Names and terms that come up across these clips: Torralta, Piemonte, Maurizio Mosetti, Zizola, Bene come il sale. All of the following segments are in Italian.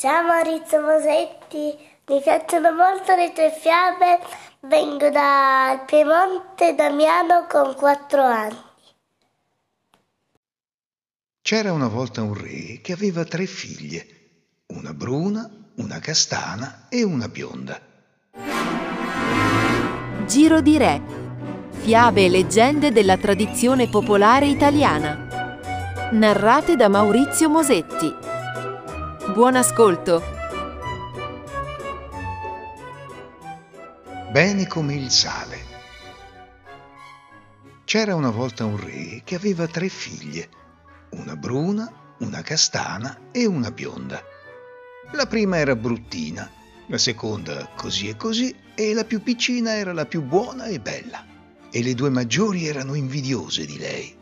Ciao Maurizio Mosetti, mi piacciono molto le tue fiabe, vengo dal Piemonte, Damiano, con 4 anni. C'era una volta un re che aveva 3 figlie, una bruna, una castana e una bionda. Giro di re. Fiabe e leggende della tradizione popolare italiana. Narrate da Maurizio Mosetti. Buon ascolto! Bene come il sale. C'era una volta un re che aveva 3 figlie, una bruna, una castana e una bionda. La prima era bruttina, la seconda così e così e la più piccina era la più buona e bella. E le 2 maggiori erano invidiose di lei.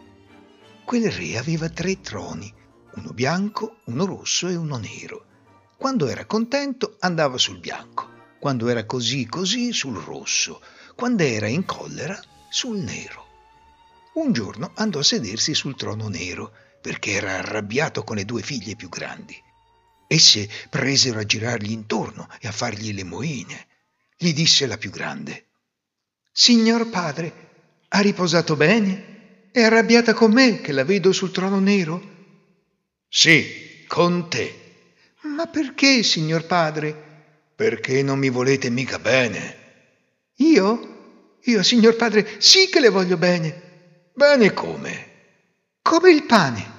Quel re aveva 3 troni. Uno bianco, uno rosso e uno nero. Quando era contento andava sul bianco, quando era così così sul rosso, quando era in collera sul nero. Un giorno andò a sedersi sul trono nero perché era arrabbiato con le 2 figlie più grandi. Esse presero a girargli intorno e a fargli le moine. Gli disse la più grande: «Signor padre, ha riposato bene? È arrabbiata con me che la vedo sul trono nero?» «Sì, con te». «Ma perché, signor padre?» «Perché non mi volete mica bene». «Io? Io, signor padre, sì che le voglio bene». «Bene come?» «Come il pane».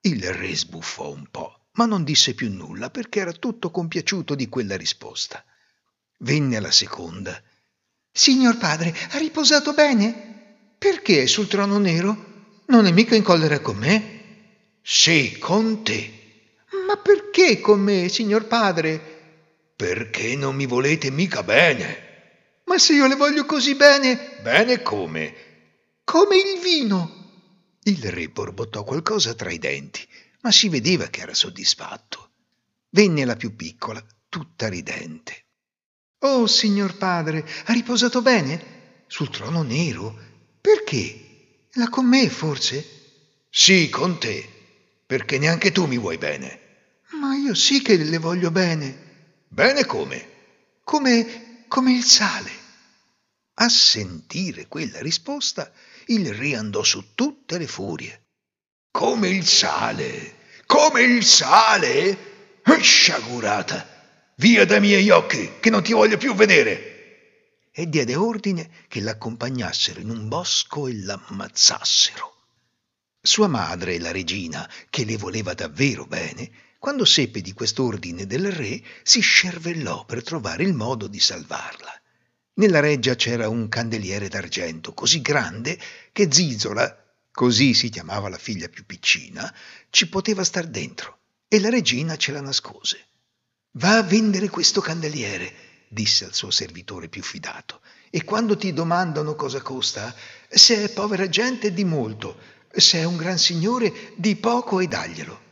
Il re sbuffò un po', ma non disse più nulla perché era tutto compiaciuto di quella risposta. Venne alla seconda. «Signor padre, ha riposato bene? Perché è sul trono nero? Non è mica in collera con me?» «Sì, con te». «Ma perché con me, signor padre?» «Perché non mi volete mica bene». «Ma se io le voglio così bene». «Bene come?» «Come il vino». Il re borbottò qualcosa tra i denti, ma si vedeva che era soddisfatto. Venne la più piccola, tutta ridente. «Oh, signor padre, ha riposato bene? Sul trono nero? Perché? Là con me, forse?» «Sì, con te. Perché neanche tu mi vuoi bene». «Ma io sì che le voglio bene». «Bene come?» Come il sale». A sentire quella risposta, il re andò su tutte le furie. «Come il sale? Come il sale? Sciagurata! Via dai miei occhi, che non ti voglio più vedere!» E diede ordine che l'accompagnassero in un bosco e l'ammazzassero. Sua madre, la regina, che le voleva davvero bene, quando seppe di quest'ordine del re, si scervellò per trovare il modo di salvarla. Nella reggia c'era un candeliere d'argento così grande che Zizola, così si chiamava la figlia più piccina, ci poteva star dentro, e la regina ce la nascose. «Va a vendere questo candeliere», disse al suo servitore più fidato, «e quando ti domandano cosa costa, se è povera gente di molto, se è un gran signore di poco e daglielo».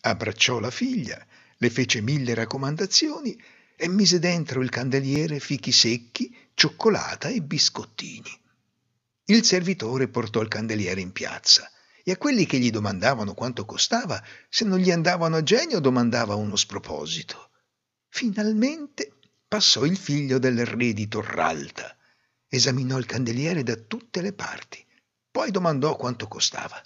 Abbracciò la figlia, le fece 1000 raccomandazioni e mise dentro il candeliere fichi secchi, cioccolata e biscottini. Il servitore portò il candeliere in piazza e a quelli che gli domandavano quanto costava, se non gli andavano a genio, domandava uno sproposito. Finalmente passò il figlio del re di Torralta, esaminò il candeliere da tutte le parti. Poi domandò quanto costava.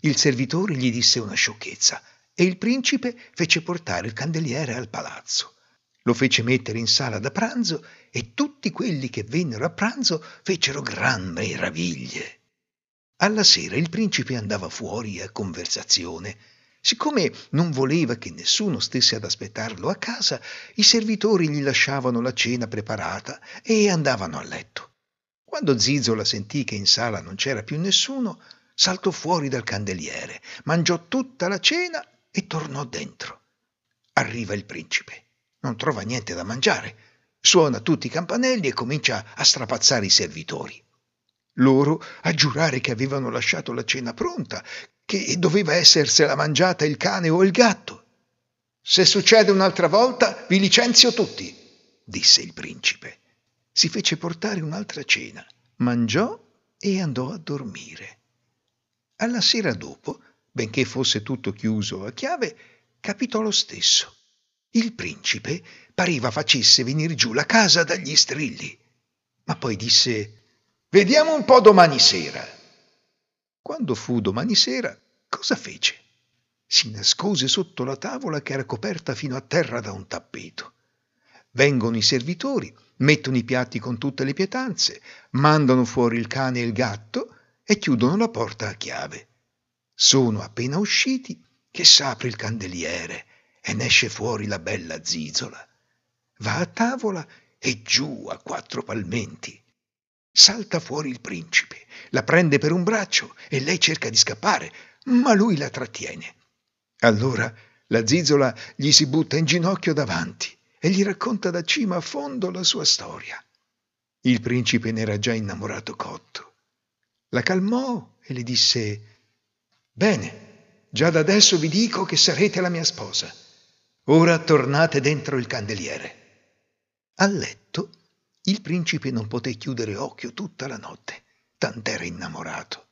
Il servitore gli disse una sciocchezza e il principe fece portare il candeliere al palazzo. Lo fece mettere in sala da pranzo e tutti quelli che vennero a pranzo fecero gran meraviglie. Alla sera il principe andava fuori a conversazione. Siccome non voleva che nessuno stesse ad aspettarlo a casa, i servitori gli lasciavano la cena preparata e andavano a letto. Quando Zizola sentì che in sala non c'era più nessuno, saltò fuori dal candeliere, mangiò tutta la cena e tornò dentro. Arriva il principe, non trova niente da mangiare, suona tutti i campanelli e comincia a strapazzare i servitori. Loro a giurare che avevano lasciato la cena pronta, che doveva essersela mangiata il cane o il gatto. «Se succede un'altra volta, vi licenzio tutti», disse il principe. Si fece portare un'altra cena, mangiò e andò a dormire. Alla sera dopo, benché fosse tutto chiuso a chiave, capitò lo stesso. Il principe pareva facesse venir giù la casa dagli strilli, ma poi disse: «Vediamo un po' domani sera». Quando fu domani sera, cosa fece? Si nascose sotto la tavola che era coperta fino a terra da un tappeto. Vengono i servitori, mettono i piatti con tutte le pietanze, mandano fuori il cane e il gatto e chiudono la porta a chiave. Sono appena usciti che s'apre il candeliere e ne esce fuori la bella Zizola. Va a tavola e giù a 4 palmenti. Salta fuori il principe, la prende per un braccio e lei cerca di scappare, ma lui la trattiene. Allora la Zizola gli si butta in ginocchio davanti e gli racconta da cima a fondo la sua storia. Il principe n'era già innamorato cotto. La calmò e le disse: «Bene, già da adesso vi dico che sarete la mia sposa. Ora tornate dentro il candeliere». A letto il principe non poté chiudere occhio tutta la notte, tant'era innamorato,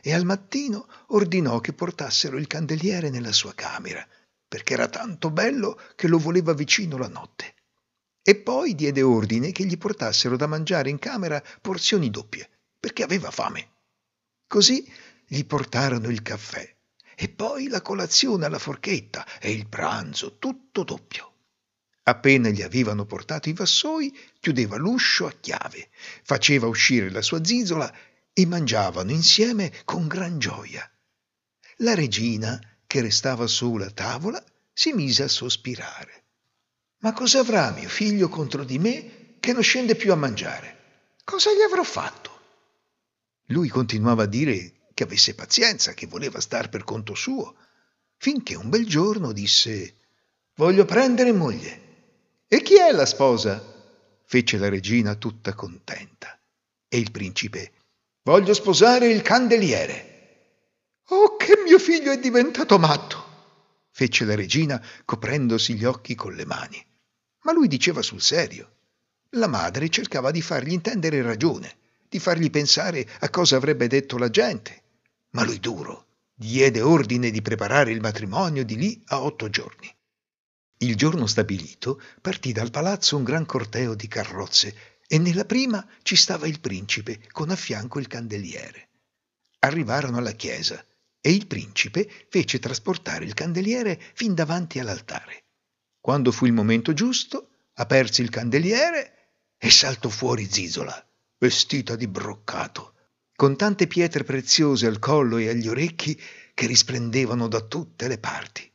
e al mattino ordinò che portassero il candeliere nella sua camera, perché era tanto bello che lo voleva vicino la notte. E poi diede ordine che gli portassero da mangiare in camera porzioni doppie, perché aveva fame. Così gli portarono il caffè, e poi la colazione alla forchetta e il pranzo tutto doppio. Appena gli avevano portato i vassoi, chiudeva l'uscio a chiave, faceva uscire la sua Zizola e mangiavano insieme con gran gioia. La regina, che restava sola a tavola, si mise a sospirare. «Ma cosa avrà mio figlio contro di me che non scende più a mangiare? Cosa gli avrò fatto?» Lui continuava a dire che avesse pazienza, che voleva star per conto suo, finché un bel giorno disse: «Voglio prendere moglie». «E chi è la sposa?» fece la regina tutta contenta. E il principe: «Voglio sposare il candeliere». «Oh, che mio figlio è diventato matto!» fece la regina coprendosi gli occhi con le mani. Ma lui diceva sul serio. La madre cercava di fargli intendere ragione, di fargli pensare a cosa avrebbe detto la gente. Ma lui duro diede ordine di preparare il matrimonio di lì a 8 giorni. Il giorno stabilito partì dal palazzo un gran corteo di carrozze e nella prima ci stava il principe con a fianco il candeliere. Arrivarono alla chiesa e il principe fece trasportare il candeliere fin davanti all'altare. Quando fu il momento giusto, aperse il candeliere e saltò fuori Zizola, vestita di broccato, con tante pietre preziose al collo e agli orecchi che risplendevano da tutte le parti.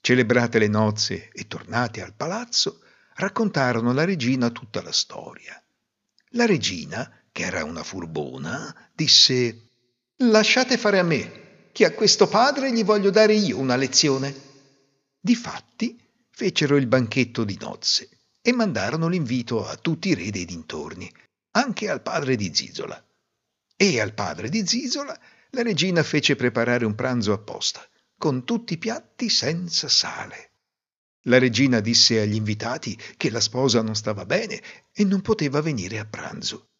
Celebrate le nozze e tornate al palazzo, raccontarono alla regina tutta la storia. La regina, che era una furbona, disse: «Lasciate fare a me, che a questo padre gli voglio dare io una lezione». Difatti fecero il banchetto di nozze e mandarono l'invito a tutti i re dei dintorni, anche al padre di Zizola. E al padre di Zizola la regina fece preparare un pranzo apposta, con tutti i piatti senza sale. La regina disse agli invitati che la sposa non stava bene e non poteva venire a pranzo.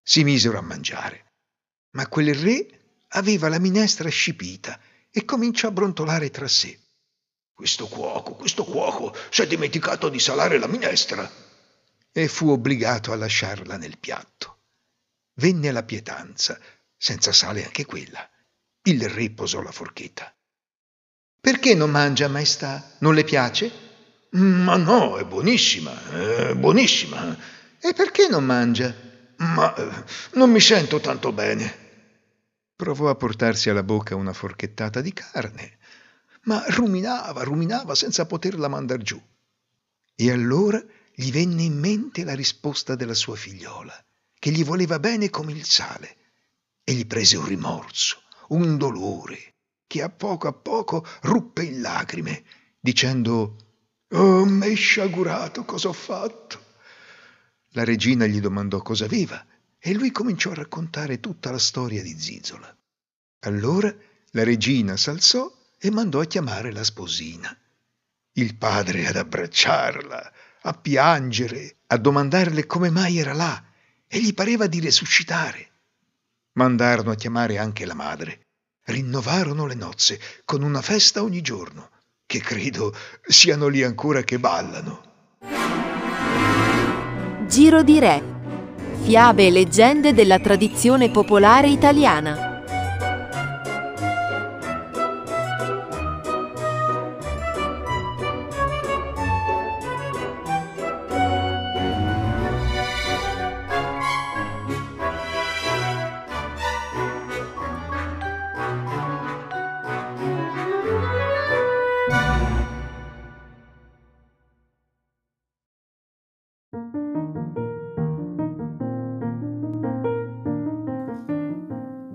Si misero a mangiare, ma quel re aveva la minestra scipita e cominciò a brontolare tra sé: Questo cuoco si è dimenticato di salare la minestra!» E fu obbligato a lasciarla nel piatto. Venne la pietanza, senza sale anche quella. Il re posò la forchetta. «Perché non mangia, maestà? Non le piace?» «Ma no, è buonissima, è buonissima». «E perché non mangia?» «Ma non mi sento tanto bene». Provò a portarsi alla bocca una forchettata di carne, ma ruminava senza poterla mandar giù. E allora gli venne in mente la risposta della sua figliola, che gli voleva bene come il sale, e gli prese un rimorso, un dolore, che a poco ruppe in lacrime, dicendo: «Oh, m'è sciagurato, cosa ho fatto?» La regina gli domandò cosa aveva e lui cominciò a raccontare tutta la storia di Zizola. Allora la regina s'alzò e mandò a chiamare la sposina. Il padre ad abbracciarla, a piangere, a domandarle come mai era là, e gli pareva di resuscitare. Mandarono a chiamare anche la madre. Rinnovarono le nozze con una festa ogni giorno, che credo siano lì ancora che ballano. Giro di Re. Fiabe e leggende della tradizione popolare italiana.